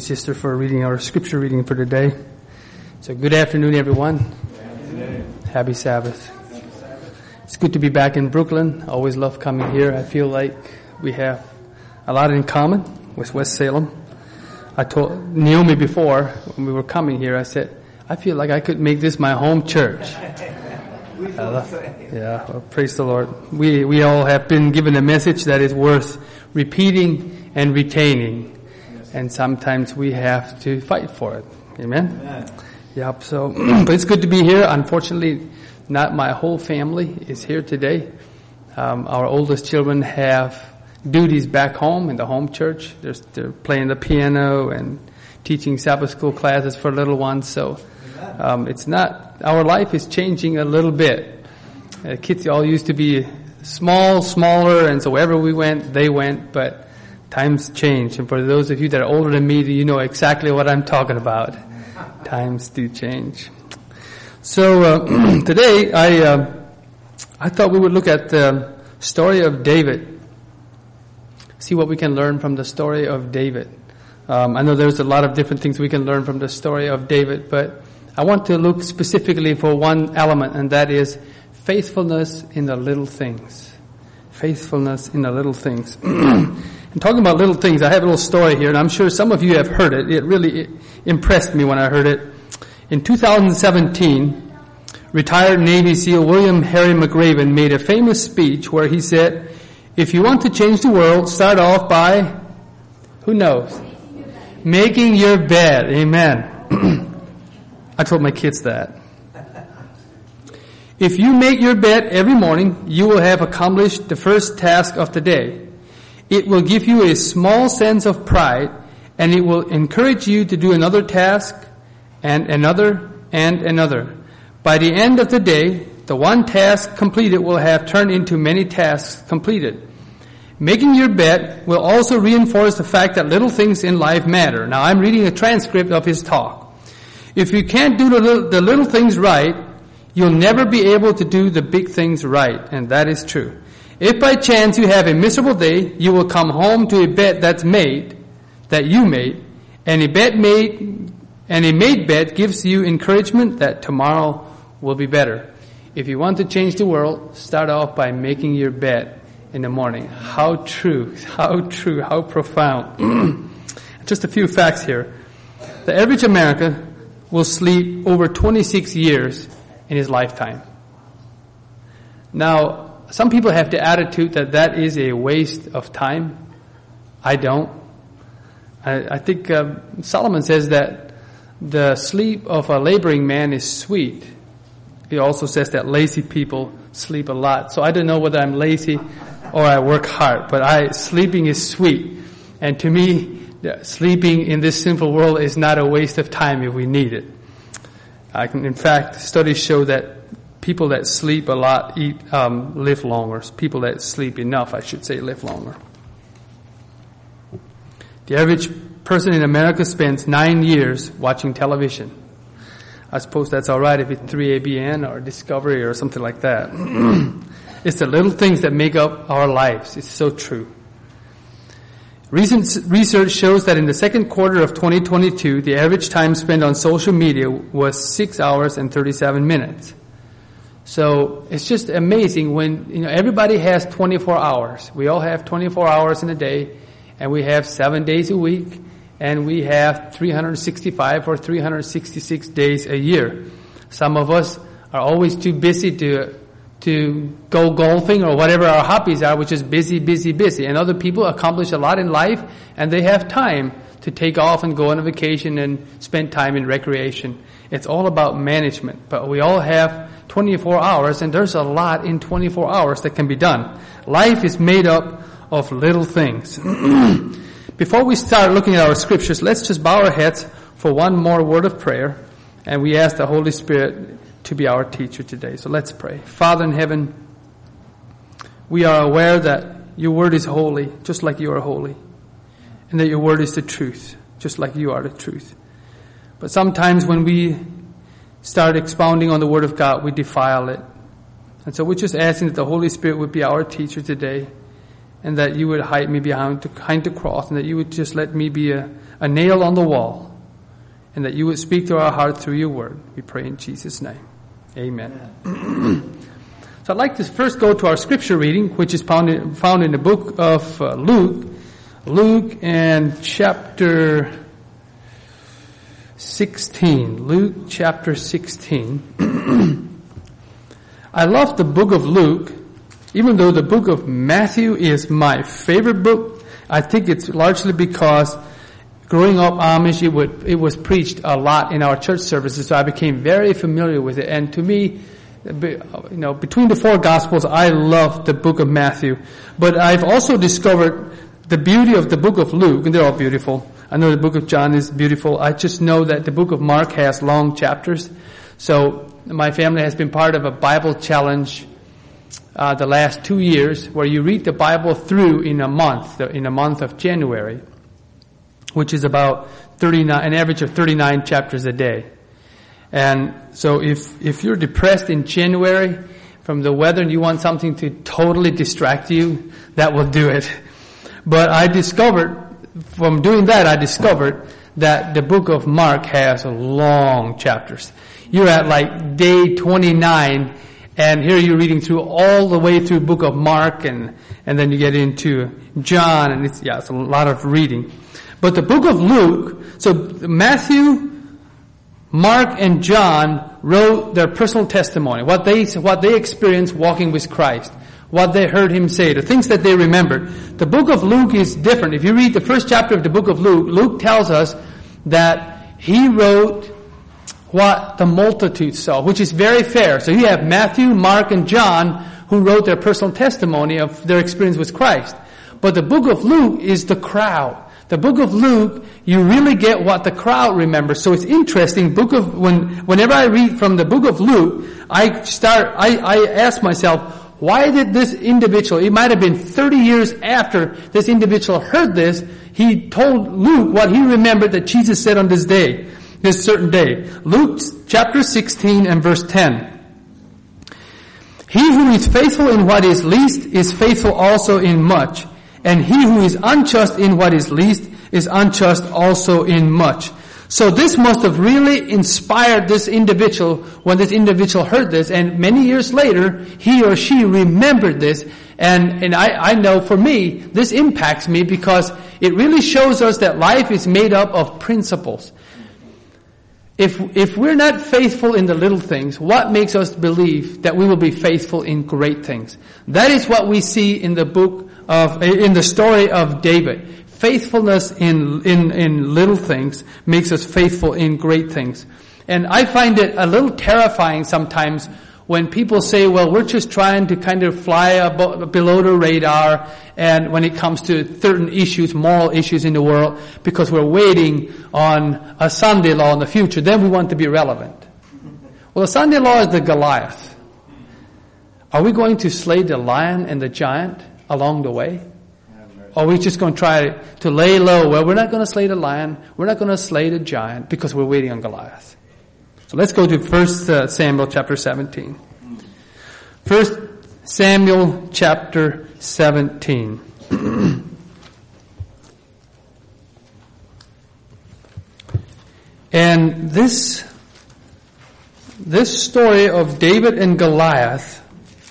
Sister for reading our scripture reading for today. So good afternoon, everyone. Good afternoon. Happy Sabbath. It's good to be back in Brooklyn. I always love coming here. I feel like we have a lot in common with West Salem. I told Naomi before when we were coming here, I said, I feel like I could make this my home church. Well, praise the Lord. We all have been given a message that is worth repeating and retaining. And sometimes we have to fight for it. Amen? Amen. Yep, so, but it's good to be here. Unfortunately, not my whole family is here today. Our oldest children have duties back home in the home church. They're playing the piano and teaching Sabbath school classes for little ones. So, it's not, our life is changing a little bit. Kids all used to be smaller, and so wherever we went, they went, but times change, and for those of you that are older than me, you know exactly what I'm talking about. Times do change. So today, I thought we would look at the story of David. See what we can learn from the story of David. I know there's a lot of different things we can learn from the story of David, but I want to look specifically for one element, and that is faithfulness in the little things. Faithfulness in the little things. And talking about little things, I have a little story here, and I'm sure some of you have heard it. It really impressed me when I heard it. In 2017, retired Navy SEAL William Harry McRaven made a famous speech where he said, if you want to change the world, start off by, who knows, making your bed. Amen. I told my kids that. If you make your bed every morning, you will have accomplished the first task of the day. It will give you a small sense of pride, and it will encourage you to do another task, and another, and another. By the end of the day, the one task completed will have turned into many tasks completed. Making your bed will also reinforce the fact that little things in life matter. Now, I'm reading a transcript of his talk. If you can't do the little things right, you'll never be able to do the big things right, and that is true. If by chance you have a miserable day, you will come home to a bed that you made, and a made bed gives you encouragement that tomorrow will be better. If you want to change the world, start off by making your bed in the morning. How true, how profound. Just a few facts here. The average American will sleep over 26 years in his lifetime. Now, some people have the attitude that is a waste of time. I don't. I think Solomon says that the sleep of a laboring man is sweet. He also says that lazy people sleep a lot. So I don't know whether I'm lazy or I work hard, but sleeping is sweet. And to me, sleeping in this sinful world is not a waste of time if we need it. In fact, studies show that people that sleep a lot live longer. People that sleep enough, I should say, live longer. The average person in America spends 9 years watching television. I suppose that's all right if it's 3ABN or Discovery or something like that. It's the little things that make up our lives. It's so true. Recent research shows that in the second quarter of 2022, the average time spent on social media was 6 hours and 37 minutes. So it's just amazing when, everybody has 24 hours. We all have 24 hours in a day, and we have 7 days a week, and we have 365 or 366 days a year. Some of us are always too busy to go golfing or whatever our hobbies are, which is busy, busy, busy. And other people accomplish a lot in life, and they have time to take off and go on a vacation and spend time in recreation. It's all about management, but we all have 24 hours, and there's a lot in 24 hours that can be done. Life is made up of little things. Before we start looking at our scriptures, let's just bow our heads for one more word of prayer, and we ask the Holy Spirit to be our teacher today. So let's pray. Father in heaven, we are aware that your word is holy, just like you are holy, and that your word is the truth, just like you are the truth. But sometimes when we start expounding on the Word of God, we defile it. And so we're just asking that the Holy Spirit would be our teacher today and that you would hide me behind the cross, and that you would just let me be a nail on the wall, and that you would speak to our heart through your word. We pray in Jesus' name. Amen. So I'd like to first go to our scripture reading, which is found in the book of Luke. Luke and chapter 16. Luke chapter 16. I love the book of Luke, even though the book of Matthew is my favorite book. I think it's largely because growing up Amish, it was preached a lot in our church services, so I became very familiar with it. And to me, between the four Gospels, I love the book of Matthew. But I've also discovered the beauty of the book of Luke, and they're all beautiful. I know the book of John is beautiful. I just know that the book of Mark has long chapters. So my family has been part of a Bible challenge the last 2 years, where you read the Bible through in a month of January, which is about an average of 39 chapters a day. And so if you're depressed in January from the weather and you want something to totally distract you, that will do it. But I discovered that the book of Mark has long chapters. You're at like day 29, and here you're reading through all the way through book of Mark, and then you get into John, and it's a lot of reading. But the book of Luke, so Matthew, Mark, and John wrote their personal testimony, what they experienced walking with Christ, what they heard him say, the things that they remembered. The book of Luke is different. If you read the first chapter of the book of Luke, Luke tells us that he wrote what the multitude saw, which is very fair. So you have Matthew, Mark, and John who wrote their personal testimony of their experience with Christ. But the book of Luke is the crowd. The book of Luke, you really get what the crowd remembers. So it's interesting. Whenever I read from the book of Luke, I ask myself, why did this individual? It might have been 30 years after this individual heard this, he told Luke what he remembered that Jesus said on this day, this certain day. Luke chapter 16 and verse 10. He who is faithful in what is least is faithful also in much. And he who is unjust in what is least is unjust also in much. So this must have really inspired this individual when this individual heard this. And many years later, he or she remembered this. And I know for me, this impacts me because it really shows us that life is made up of principles. If we're not faithful in the little things, what makes us believe that we will be faithful in great things? That is what we see in the book in the story of David. Faithfulness in little things makes us faithful in great things. And I find it a little terrifying sometimes when people say, well, we're just trying to kind of fly below the radar, and when it comes to certain issues, moral issues in the world, because we're waiting on a Sunday law in the future, then we want to be relevant. Well, the Sunday law is the Goliath. Are we going to slay the lion and the giant along the way? Or are we just going to try to lay low? Well, we're not going to slay the lion, we're not going to slay the giant, because we're waiting on Goliath. So let's go to 1 Samuel chapter 17. 1 Samuel chapter 17. And this story of David and Goliath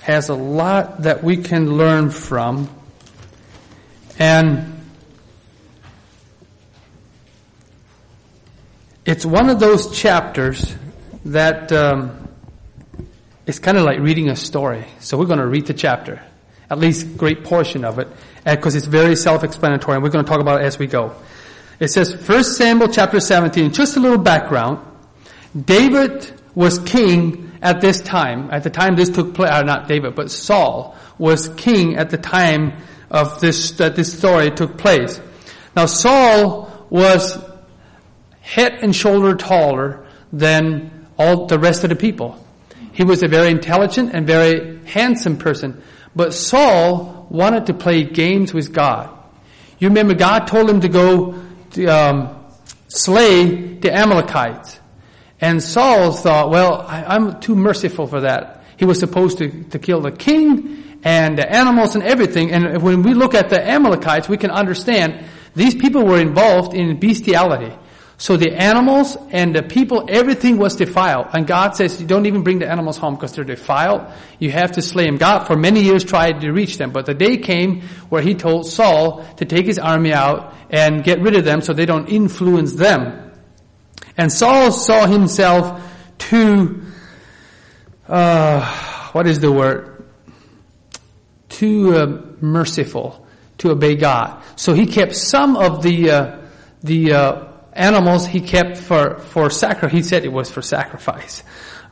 has a lot that we can learn from. And it's one of those chapters that it's kind of like reading a story. So we're going to read the chapter, at least a great portion of it, because it's very self-explanatory, and we're going to talk about it as we go. It says, 1 Samuel chapter 17, just a little background. David was king at this time. At the time this took place, not David, but Saul was king at the time of this that this story took place. Now Saul was head and shoulder taller than all the rest of the people. He was a very intelligent and very handsome person. But Saul wanted to play games with God. You remember God told him to go to, slay the Amalekites. And Saul thought, well, I'm too merciful for that. He was supposed to kill the king and animals and everything. And when we look at the Amalekites, we can understand these people were involved in bestiality. So the animals and the people, everything was defiled. And God says, you don't even bring the animals home because they're defiled. You have to slay them. God for many years tried to reach them. But the day came where he told Saul to take his army out and get rid of them so they don't influence them. And Saul saw himself too, merciful to obey God. So he kept some of the animals he kept for sacrifice. He said it was for sacrifice.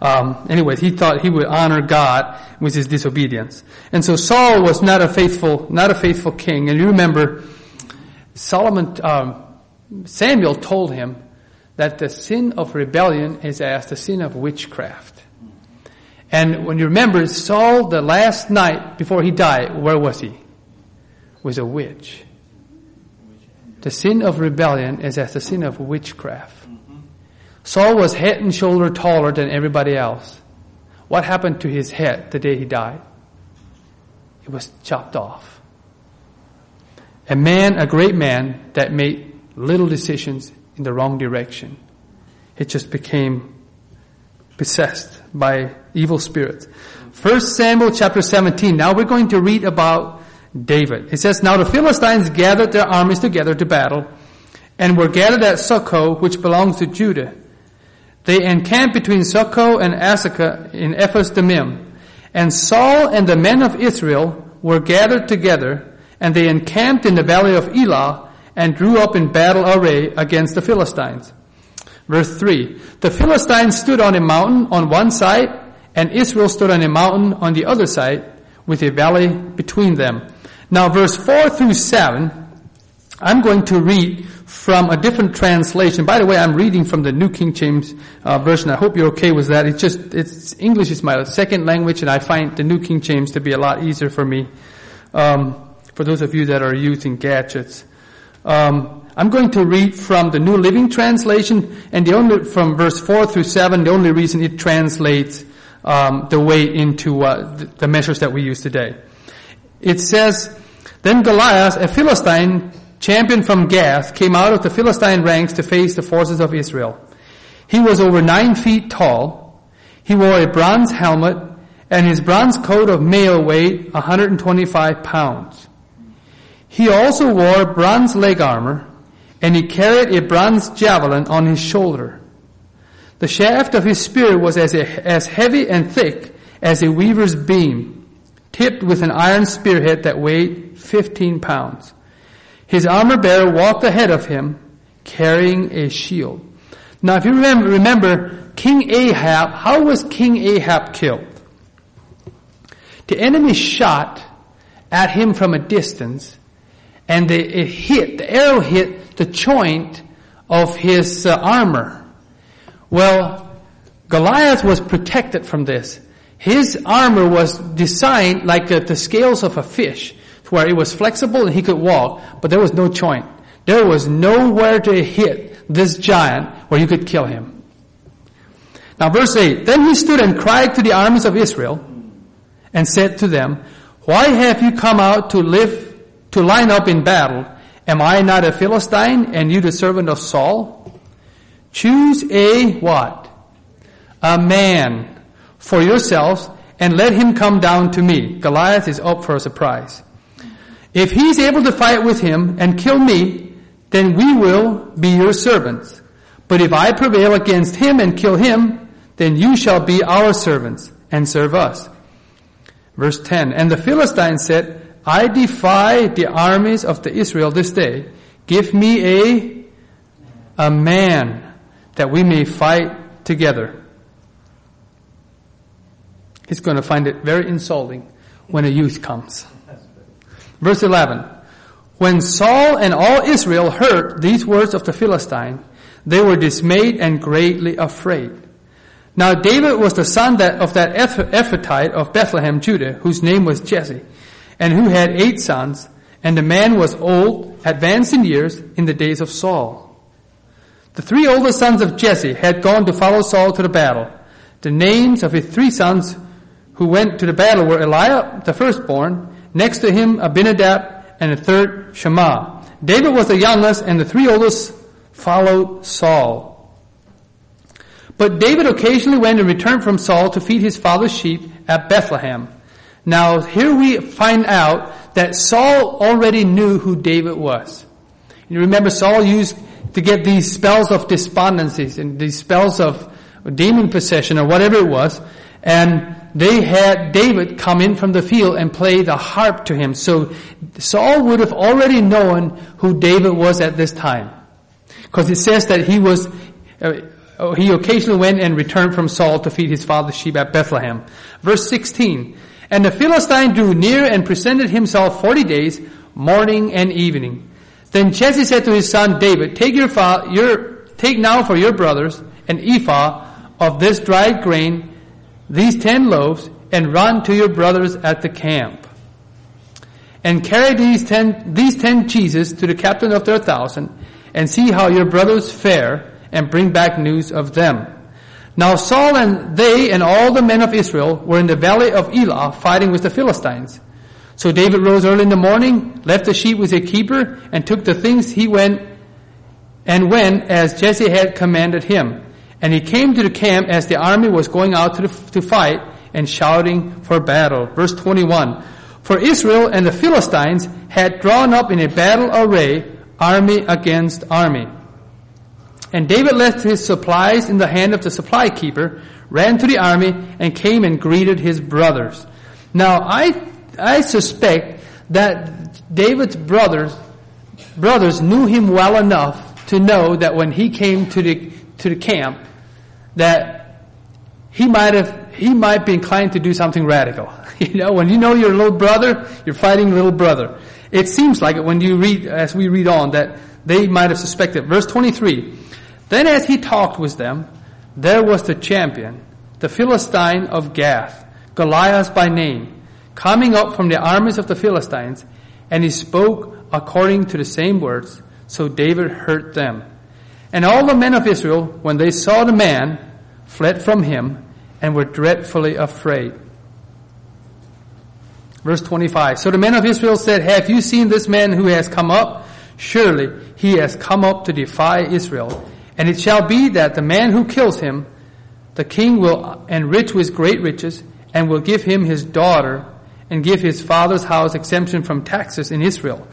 Anyways, he thought he would honor God with his disobedience. And so Saul was not a faithful king. And you remember, Samuel told him that the sin of rebellion is as the sin of witchcraft. And when you remember, Saul, the last night before he died, where was he? Was a witch. The sin of rebellion is as the sin of witchcraft. Mm-hmm. Saul was head and shoulder taller than everybody else. What happened to his head the day he died? It was chopped off. A great man that made little decisions in the wrong direction. It just became possessed by evil spirits. 1 Samuel chapter 17. Now we're going to read about David. It says, Now the Philistines gathered their armies together to battle, and were gathered at Sokoh, which belongs to Judah. They encamped between Sokoh and Azekah in Ephes-dammim. And Saul and the men of Israel were gathered together, and they encamped in the valley of Elah, and drew up in battle array against the Philistines. Verse 3, The Philistines stood on a mountain on one side, and Israel stood on a mountain on the other side, with a valley between them. Now, verse 4 through 7, I'm going to read from a different translation. By the way, I'm reading from the New King James Version. I hope you're okay with that. English is my second language, and I find the New King James to be a lot easier for me. For those of you that are using gadgets. I'm going to read from the New Living Translation, and from verse 4 through 7, the only reason it translates the way into the measures that we use today. It says, Then Goliath, a Philistine champion from Gath, came out of the Philistine ranks to face the forces of Israel. He was over 9 feet tall. He wore a bronze helmet, and his bronze coat of mail weighed 125 pounds. He also wore bronze leg armor, and he carried a bronze javelin on his shoulder. The shaft of his spear was as heavy and thick as a weaver's beam, tipped with an iron spearhead that weighed 15 pounds. His armor-bearer walked ahead of him, carrying a shield. Now, if you remember King Ahab, how was King Ahab killed? The enemy shot at him from a distance, and the arrow hit the joint of his armor. Well, Goliath was protected from this. His armor was designed like the scales of a fish, where it was flexible and he could walk, but there was no joint. There was nowhere to hit this giant where you could kill him. Now verse 8, Then he stood and cried to the armies of Israel, and said to them, Why have you come out to line up in battle? Am I not a Philistine, and you the servant of Saul? Choose a man for yourselves, and let him come down to me. Goliath is up for a surprise. If he is able to fight with him and kill me, then we will be your servants. But if I prevail against him and kill him, then you shall be our servants and serve us. Verse 10, And the Philistine said, I defy the armies of Israel this day. Give me a man that we may fight together. He's going to find it very insulting when a youth comes. Verse 11. When Saul and all Israel heard these words of the Philistine, they were dismayed and greatly afraid. Now David was the son of that Ephrathite of Bethlehem, Judah, whose name was Jesse, and who had 8 sons, and the man was old, advanced in years, in the days of Saul. The 3 older sons of Jesse had gone to follow Saul to the battle. The names of his 3 sons who went to the battle were Eliab, the firstborn, next to him Abinadab, and the third Shammah. David was the youngest, and the three oldest followed Saul. But David occasionally went and returned from Saul to feed his father's sheep at Bethlehem. Now, here we find out that Saul already knew who David was. You remember, Saul used to get these spells of despondencies and these spells of demon possession or whatever it was. And they had David come in from the field and play the harp to him. So Saul would have already known who David was at this time. Because it says that he occasionally went and returned from Saul to feed his father's sheep at Bethlehem. Verse 16. And the Philistine drew near and presented himself 40 days, morning and evening. Then Jesse said to his son David, Take now for your brothers an ephah of this dried grain, these 10 loaves, and run to your brothers at the camp. And carry these ten cheeses to the captain of their 1,000, and see how your brothers fare, and bring back news of them. Now Saul and they and all the men of Israel were in the valley of Elah fighting with the Philistines. So David rose early in the morning, left the sheep with a keeper, and took the things he went as Jesse had commanded him. And he came to the camp as the army was going out to fight and shouting for battle. Verse 21. For Israel and the Philistines had drawn up in a battle array, army against army. And David left his supplies in the hand of the supply keeper, ran to the army, and came and greeted his brothers. Now, I suspect that David's brothers knew him well enough to know that when he came to the camp, that he might be inclined to do something radical. You know, when you know your little brother, you're fighting little brother. It seems like it when you read, as we read on, that they might have suspected. Verse 23. Then as he talked with them, there was the champion, the Philistine of Gath, Goliath by name, coming up from the armies of the Philistines, and he spoke according to the same words, so David heard them. And all the men of Israel, when they saw the man, fled from him and were dreadfully afraid. Verse 25. So the men of Israel said, Have you seen this man who has come up? Surely he has come up to defy Israel. And it shall be that the man who kills him, the king will enrich with great riches, and will give him his daughter, and give his father's house exemption from taxes in Israel.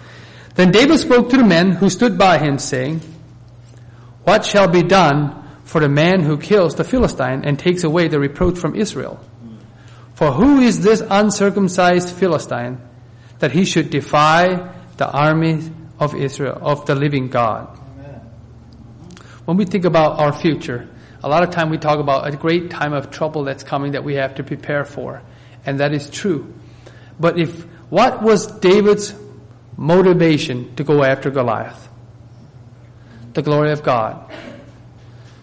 Then David spoke to the men who stood by him, saying, What shall be done for the man who kills the Philistine, and takes away the reproach from Israel? For who is this uncircumcised Philistine, that he should defy the armies of Israel, of the living God? When we think about our future, a lot of time we talk about a great time of trouble that's coming that we have to prepare for. And that is true. But what was David's motivation to go after Goliath? The glory of God.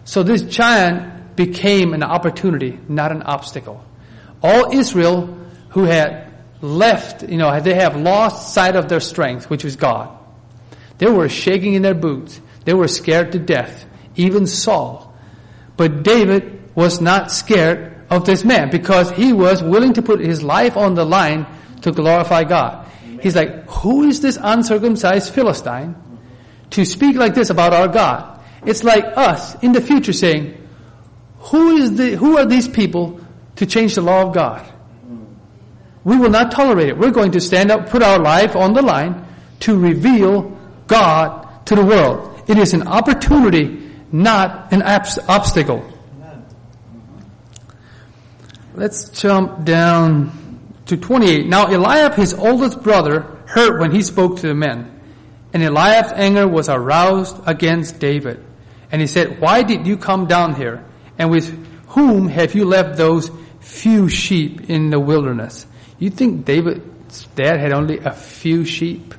So this giant became an opportunity, not an obstacle. All Israel who had left, they have lost sight of their strength, which was God. They were shaking in their boots. They were scared to death. Even Saul. But David was not scared of this man, because he was willing to put his life on the line to glorify God. Amen. He's like, who is this uncircumcised Philistine to speak like this about our God? It's like us in the future saying, who are these people to change the law of God? We will not tolerate it. We're going to stand up, put our life on the line to reveal God to the world. It is an opportunity, not an obstacle. Let's jump down to 28. Now Eliab, his oldest brother, heard when he spoke to the men. And Eliab's anger was aroused against David. And he said, Why did you come down here? And with whom have you left those few sheep in the wilderness? You think David's dad had only a few sheep?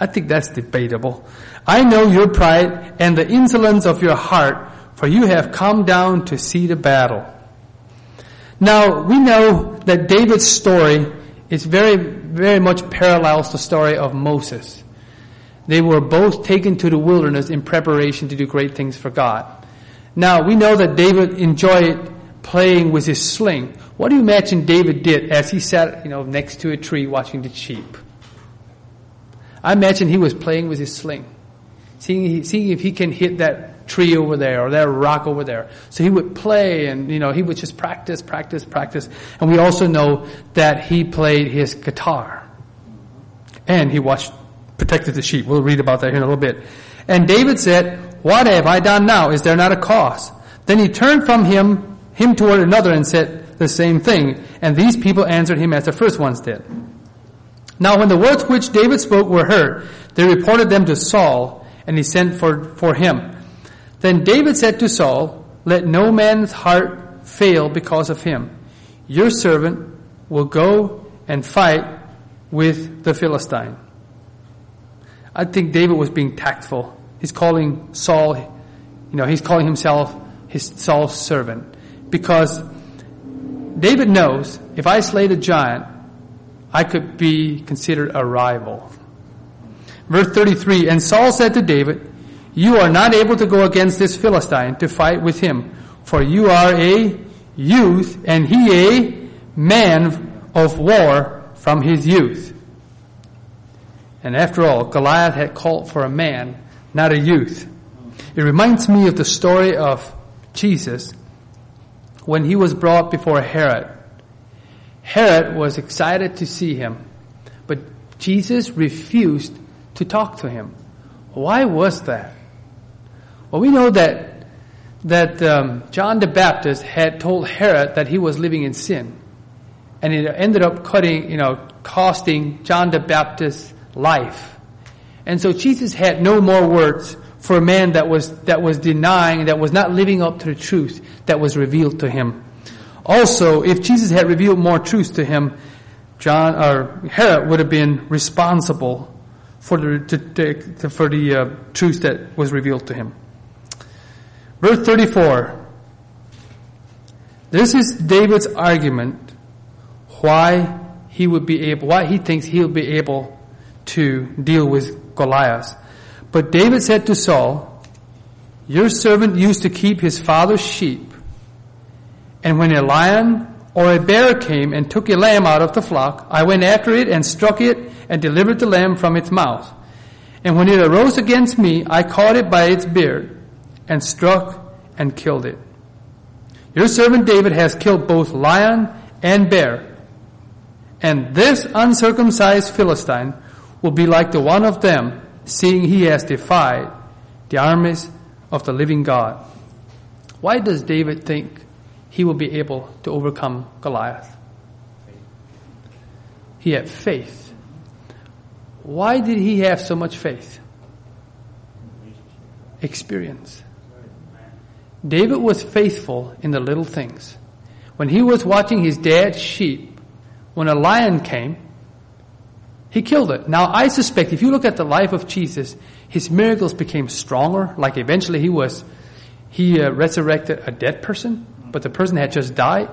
I think that's debatable. I know your pride and the insolence of your heart, for you have come down to see the battle. Now, we know that David's story is very, very much parallels the story of Moses. They were both taken to the wilderness in preparation to do great things for God. Now, we know that David enjoyed playing with his sling. What do you imagine David did as he sat, next to a tree watching the sheep? I imagine he was playing with his sling, seeing if he can hit that tree over there or that rock over there. So he would play and, he would just practice. And we also know that he played his guitar. And he protected the sheep. We'll read about that here in a little bit. And David said, "What have I done now? Is there not a cause?" Then he turned from him toward another and said the same thing. And these people answered him as the first ones did. Now when the words which David spoke were heard, they reported them to Saul, and he sent for him. Then David said to Saul, "Let no man's heart fail because of him. Your servant will go and fight with the Philistine." I think David was being tactful. He's calling Saul, he's calling himself Saul's servant. Because David knows, if I slay the giant, I could be considered a rival. Verse 33, and Saul said to David, "You are not able to go against this Philistine to fight with him, for you are a youth, and he a man of war from his youth." And after all, Goliath had called for a man, not a youth. It reminds me of the story of Jesus when he was brought before Herod. Herod was excited to see him, but Jesus refused to talk to him. Why was that? Well, we know that John the Baptist had told Herod that he was living in sin, and it ended up costing John the Baptist's life. And so Jesus had no more words for a man that was denying, that was not living up to the truth that was revealed to him. Also, if Jesus had revealed more truth to him, Herod would have been responsible for the truth that was revealed to him. Verse 34. This is David's argument why he thinks he'll be able to deal with Goliath. But David said to Saul, "Your servant used to keep his father's sheep. And when a lion or a bear came and took a lamb out of the flock, I went after it and struck it and delivered the lamb from its mouth. And when it arose against me, I caught it by its beard and struck and killed it. Your servant David has killed both lion and bear. And this uncircumcised Philistine will be like the one of them, seeing he has defied the armies of the living God." Why does David think he will be able to overcome Goliath? He had faith. Why did he have so much faith? Experience. David was faithful in the little things. When he was watching his dad's sheep, when a lion came, he killed it. Now I suspect if you look at the life of Jesus, his miracles became stronger. Like eventually he resurrected a dead person, but the person had just died.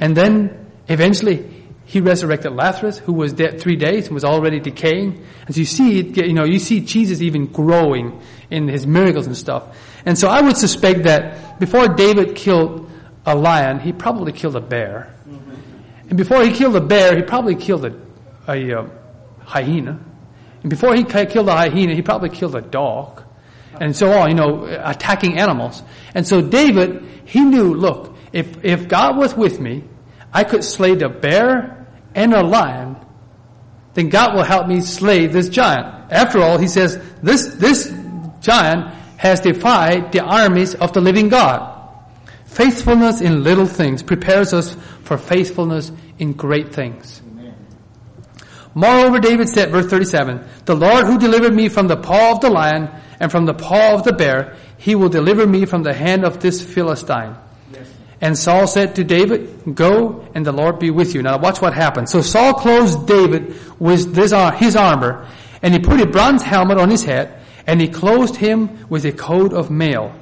And then eventually he resurrected Lazarus, who was dead 3 days and was already decaying. And so you see Jesus even growing in his miracles and stuff. And so I would suspect that before David killed a lion, he probably killed a bear. And before he killed a bear, he probably killed a hyena. And before he killed a hyena, he probably killed a dog. And so on, attacking animals. And so David, he knew, look, if God was with me, I could slay the bear and a lion, then God will help me slay this giant. After all, he says, this giant has defied the armies of the living God. Faithfulness in little things prepares us for faithfulness in great things. Amen. Moreover, David said, verse 37, "The Lord who delivered me from the paw of the lion and from the paw of the bear, he will deliver me from the hand of this Philistine." And Saul said to David, "Go, and the Lord be with you." Now watch what happens. So Saul clothed David with his armor, and he put a bronze helmet on his head, and he clothed him with a coat of mail.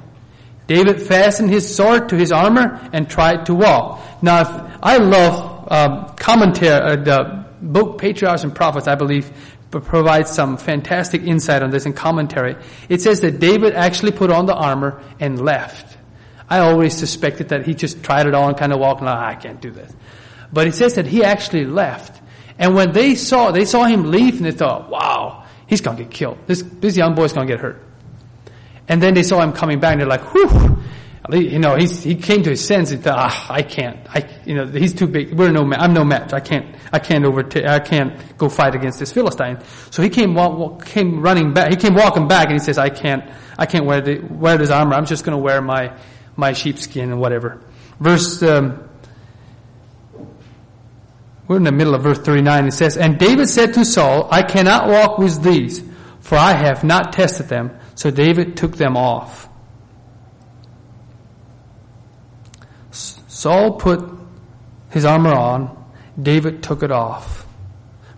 David fastened his sword to his armor and tried to walk. Now I love the book Patriarchs and Prophets, I believe, provides some fantastic insight on this in commentary. It says that David actually put on the armor and left. I always suspected that he just tried it on, kind of walking, I can't do this. But it says that he actually left. And when they saw him leave, and they thought, wow, he's going to get killed. This young boy's going to get hurt. And then they saw him coming back, and they're like, whew. You know, he came to his senses and thought, I can't. He's too big. I'm no match. I can't go fight against this Philistine. So he came running back. He came walking back, and he says, I can't wear this armor. I'm just going to wear my sheepskin and whatever. We're in the middle of verse 39. It says, and David said to Saul, I cannot walk with these, for I have not tested them. So David took them off. Saul put his armor on. David took it off.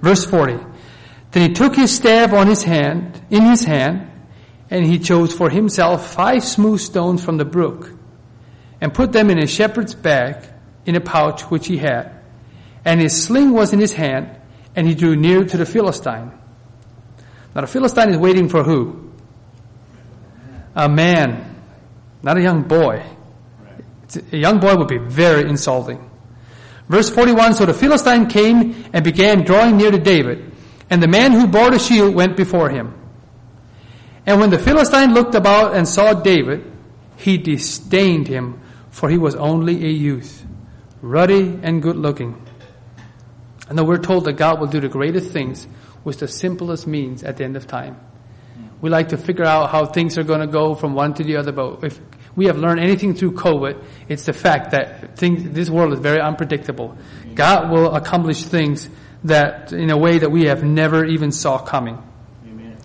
Verse 40. Then he took his staff in his hand, and he chose for himself 5 smooth stones from the brook, and put them in a shepherd's bag in a pouch which he had. And his sling was in his hand, and he drew near to the Philistine. Now the Philistine is waiting for who? A man, not a young boy. A young boy would be very insulting. Verse 41, so the Philistine came and began drawing near to David, and the man who bore the shield went before him. And when the Philistine looked about and saw David, he disdained him, for he was only a youth, ruddy and good-looking. And though we're told that God will do the greatest things with the simplest means at the end of time. We like to figure out how things are going to go from one to the other, but if we have learned anything through COVID, it's the fact that this world is very unpredictable. God will accomplish things that in a way that we have never even saw coming. Amen.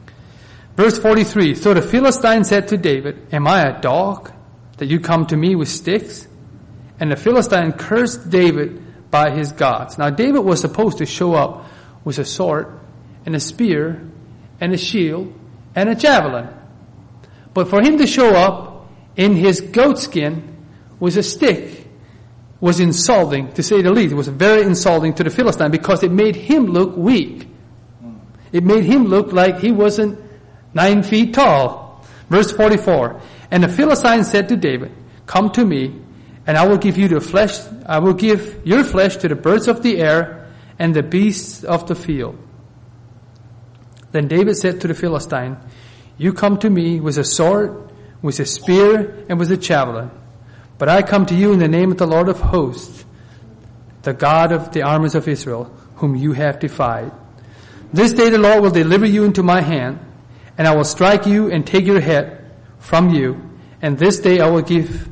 Verse 43, so the Philistine said to David, am I a dog that you come to me with sticks? And the Philistine cursed David by his gods. Now David was supposed to show up with a sword and a spear and a shield and a javelin. But for him to show up in his goatskin was a stick, was insulting, to say the least. It was very insulting to the Philistine because it made him look weak. It made him look like he wasn't 9 feet tall. Verse 44, and the Philistine said to David, come to me, and I will give you the flesh. I will give your flesh to the birds of the air and the beasts of the field. Then David said to the Philistine, you come to me with a sword, with a spear, and with a javelin. But I come to you in the name of the Lord of hosts, the God of the armies of Israel, whom you have defied. This day the Lord will deliver you into my hand, and I will strike you and take your head from you. And this day I will give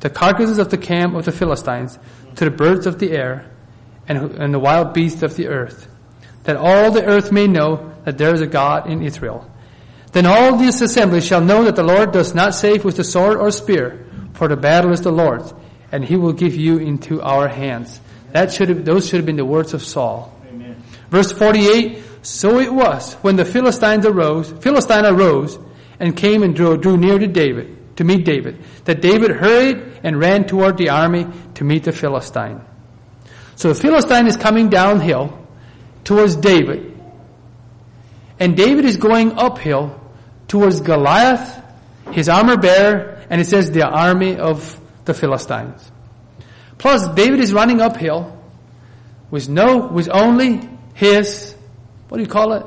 the carcasses of the camp of the Philistines to the birds of the air and the wild beasts of the earth, that all the earth may know that there is a God in Israel. Then all this assembly shall know that the Lord does not save with the sword or spear, for the battle is the Lord's, and he will give you into our hands. Those should have been the words of Saul. Amen. Verse 48, so it was when the Philistine arose and came and drew near to David, to meet David, that David hurried and ran toward the army to meet the Philistine. So the Philistine is coming downhill towards David, and David is going uphill towards Goliath, his armor bearer, and it says the army of the Philistines. Plus, David is running uphill with only his, what do you call it?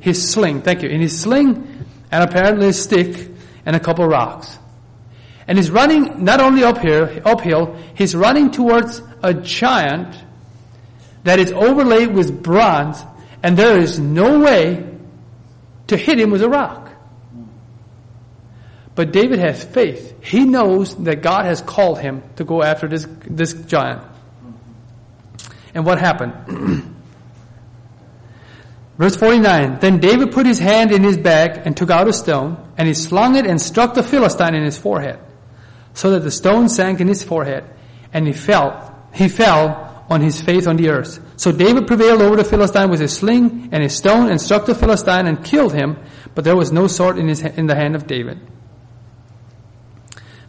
His sling, thank you. In his sling, and apparently a stick, and a couple rocks. And he's running not only uphill, he's running towards a giant that is overlaid with bronze, and there is no way to hit him with a rock. But David has faith. He knows that God has called him to go after this giant. And what happened? Verse 49, then David put his hand in his bag and took out a stone, and he slung it and struck the Philistine in his forehead, so that the stone sank in his forehead, and he fell on his face on the earth. So David prevailed over the Philistine with his sling and his stone, and struck the Philistine and killed him, but there was no sword in the hand of David.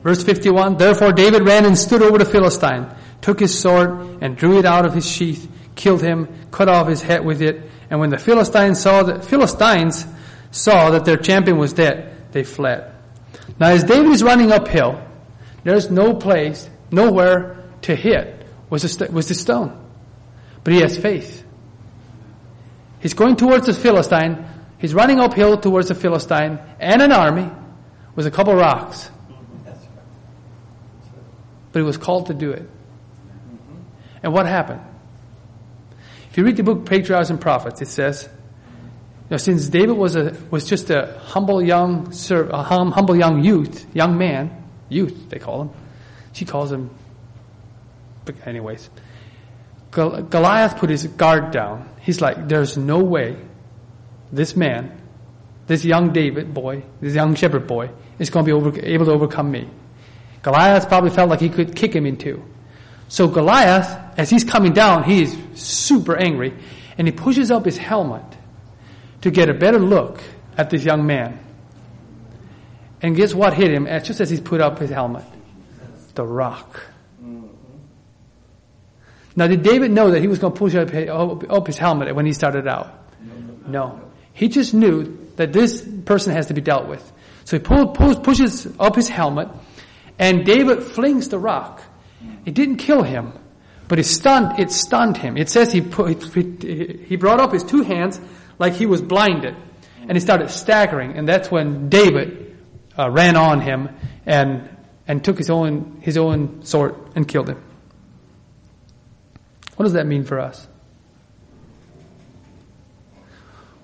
Verse 51, therefore David ran and stood over the Philistine, took his sword and drew it out of his sheath, killed him, cut off his head with it. And when the Philistines saw that their champion was dead, they fled. Now as David is running uphill, There's no place, nowhere to hit was the stone. But he has faith. He's going towards the Philistine. He's running uphill towards the Philistine and an army with a couple rocks. But he was called to do it. And what happened? If you read the book Patriarchs and Prophets, it says, now, since David was just a humble young man, Goliath put his guard down. He's like, there's no way this man, this young David boy, this young shepherd boy, is going to be able to overcome me. Goliath probably felt like he could kick him in two. So Goliath, as he's coming down, he is super angry, and he pushes up his helmet to get a better look at this young man. And guess what hit him just as he's put up his helmet? The rock. Now, did David know that he was going to push up his helmet when he started out? No. He just knew that this person has to be dealt with. So he pushes up his helmet, and David flings the rock. It didn't kill him, but it stunned him. It says he brought up his two hands like he was blinded, and he started staggering. And that's when David ran on him and took his own sword and killed him. What does that mean for us?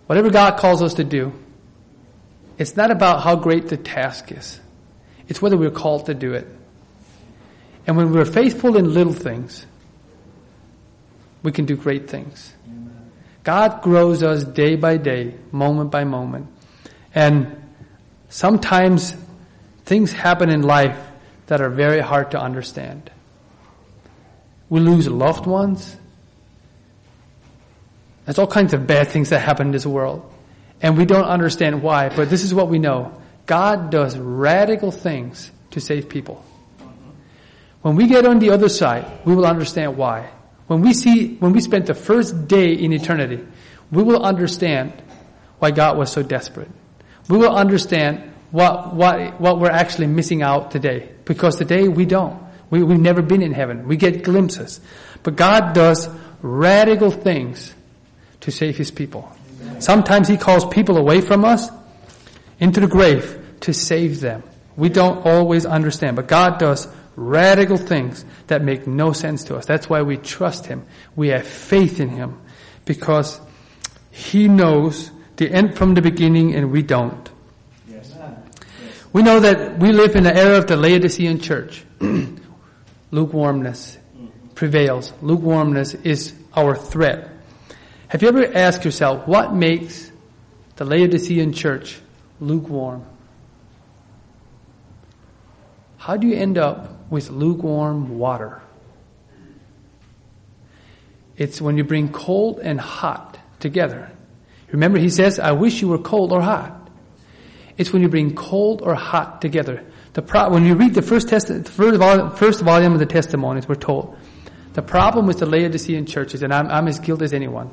Whatever God calls us to do, it's not about how great the task is. It's whether we're called to do it. And when we're faithful in little things, we can do great things. Amen. God grows us day by day, moment by moment. And sometimes things happen in life that are very hard to understand. We lose loved ones. There's all kinds of bad things that happen in this world. And we don't understand why, but this is what we know. God does radical things to save people. When we get on the other side, we will understand why. When we spent the first day in eternity, we will understand why God was so desperate. We will understand what we're actually missing out today. Because today we don't. We've never been in heaven. We get glimpses. But God does radical things to save his people. Amen. Sometimes he calls people away from us into the grave to save them. We don't always understand. But God does radical things that make no sense to us. That's why we trust him. We have faith in him. Because he knows the end from the beginning and we don't. Yes. We know that we live in the era of the Laodicean church. Lukewarmness prevails. Lukewarmness is our threat. Have you ever asked yourself, what makes the Laodicean church lukewarm? How do you end up with lukewarm water? It's when you bring cold and hot together. Remember, he says, I wish you were cold or hot. It's when you bring cold or hot together. When you read the first volume of the Testimonies, we're told, the problem with the Laodicean churches, and I'm as guilty as anyone,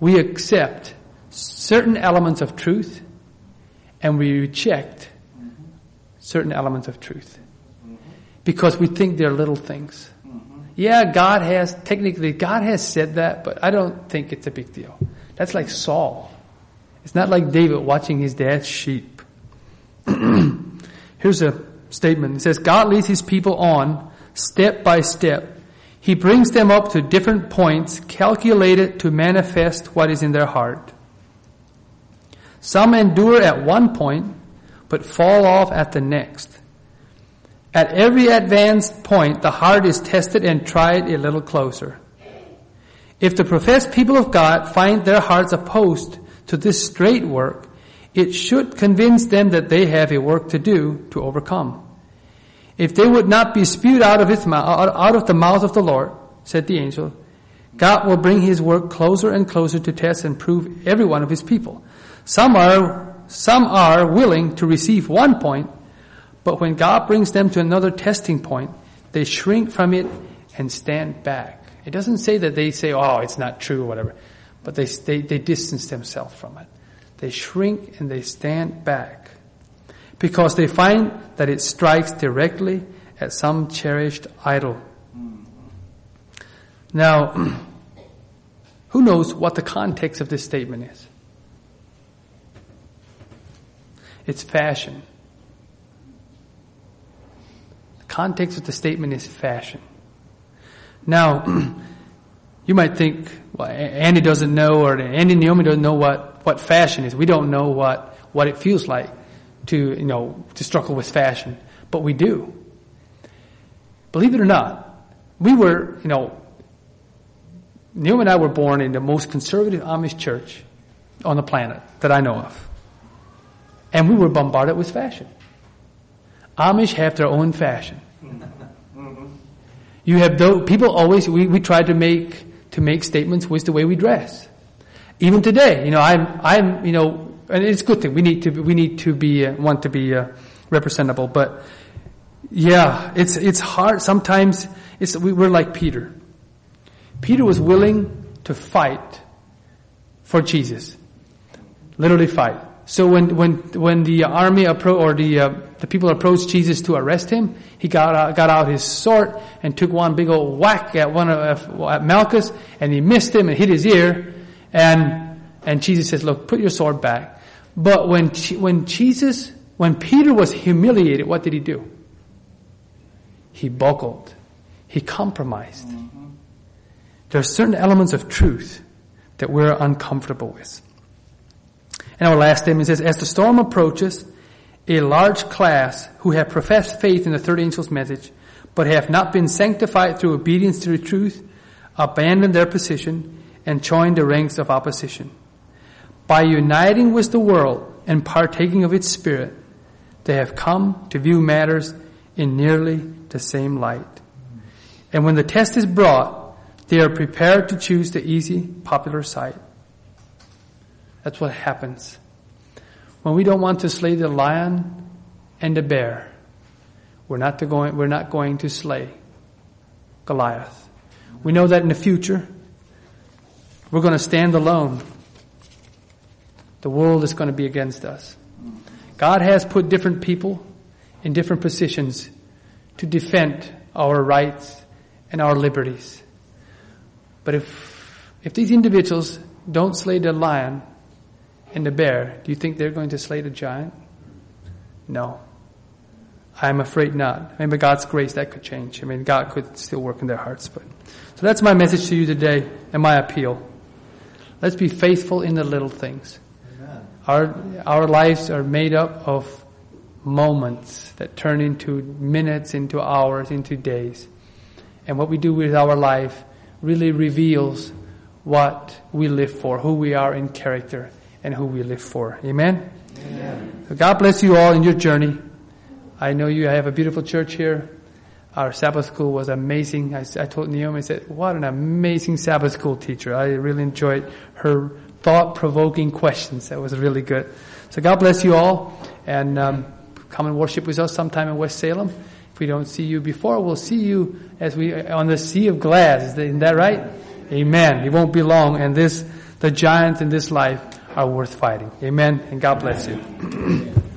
we accept certain elements of truth and we reject certain elements of truth because we think they're little things. Yeah, God has said that, but I don't think it's a big deal. That's like Saul. It's not like David watching his dad's sheep. Here's a statement. It says, God leads his people on step by step. He brings them up to different points calculated to manifest what is in their heart. Some endure at one point, but fall off at the next. At every advanced point, the heart is tested and tried a little closer. If the professed people of God find their hearts opposed to this straight work, it should convince them that they have a work to do to overcome. If they would not be spewed out of the mouth of the Lord, said the angel, God will bring his work closer and closer to test and prove every one of his people. Some are willing to receive one point, but when God brings them to another testing point, they shrink from it and stand back. It doesn't say that they say, oh, it's not true or whatever, but they distance themselves from it. They shrink and they stand back because they find that it strikes directly at some cherished idol. Now, who knows what the context of this statement is? It's fashion. The context of the statement is fashion. Now, you might think, well, Andy doesn't know, or Andy and Naomi doesn't know what fashion is. We don't know what it feels like to struggle with fashion. But we do. Believe it or not, we were, Naomi and I were born in the most conservative Amish church on the planet that I know of. And we were bombarded with fashion. Amish have their own fashion. You have people always, we try to make statements with the way we dress. Even today, I'm and it's a good thing. We need to be representable, but yeah, it's hard. Sometimes we're like Peter. Peter was willing to fight for Jesus. Literally fight. So when the army the people approached Jesus to arrest him, he got out his sword and took one big old whack at Malchus, and he missed him and hit his ear. And Jesus says, "Look, put your sword back." But when Peter was humiliated, what did he do? He buckled. He compromised. Mm-hmm. There are certain elements of truth that we're uncomfortable with. And our last statement says, as the storm approaches, a large class who have professed faith in the third angel's message, but have not been sanctified through obedience to the truth, abandon their position and join the ranks of opposition. By uniting with the world and partaking of its spirit, they have come to view matters in nearly the same light. And when the test is brought, they are prepared to choose the easy, popular side. That's what happens. When we don't want to slay the lion and the bear, we're not going to slay Goliath. We know that in the future, we're going to stand alone. The world is going to be against us. God has put different people in different positions to defend our rights and our liberties. But if these individuals don't slay the lion and the bear, do you think they're going to slay the giant? No. I'm afraid not. Maybe God's grace, that could change. I mean, God could still work in their hearts. But so that's my message to you today and my appeal. Let's be faithful in the little things. Amen. Our lives are made up of moments that turn into minutes, into hours, into days. And what we do with our life really reveals what we live for, who we are in character, and who we live for. Amen? Amen. So God bless you all in your journey. I know you have a beautiful church here. Our Sabbath school was amazing. I told Naomi, I said, what an amazing Sabbath school teacher. I really enjoyed her thought-provoking questions. That was really good. So God bless you all. And come and worship with us sometime in West Salem. If we don't see you before, we'll see you on the Sea of Glass. Isn't that right? Amen. It won't be long. And the giants in this life are worth fighting. Amen. And God bless you.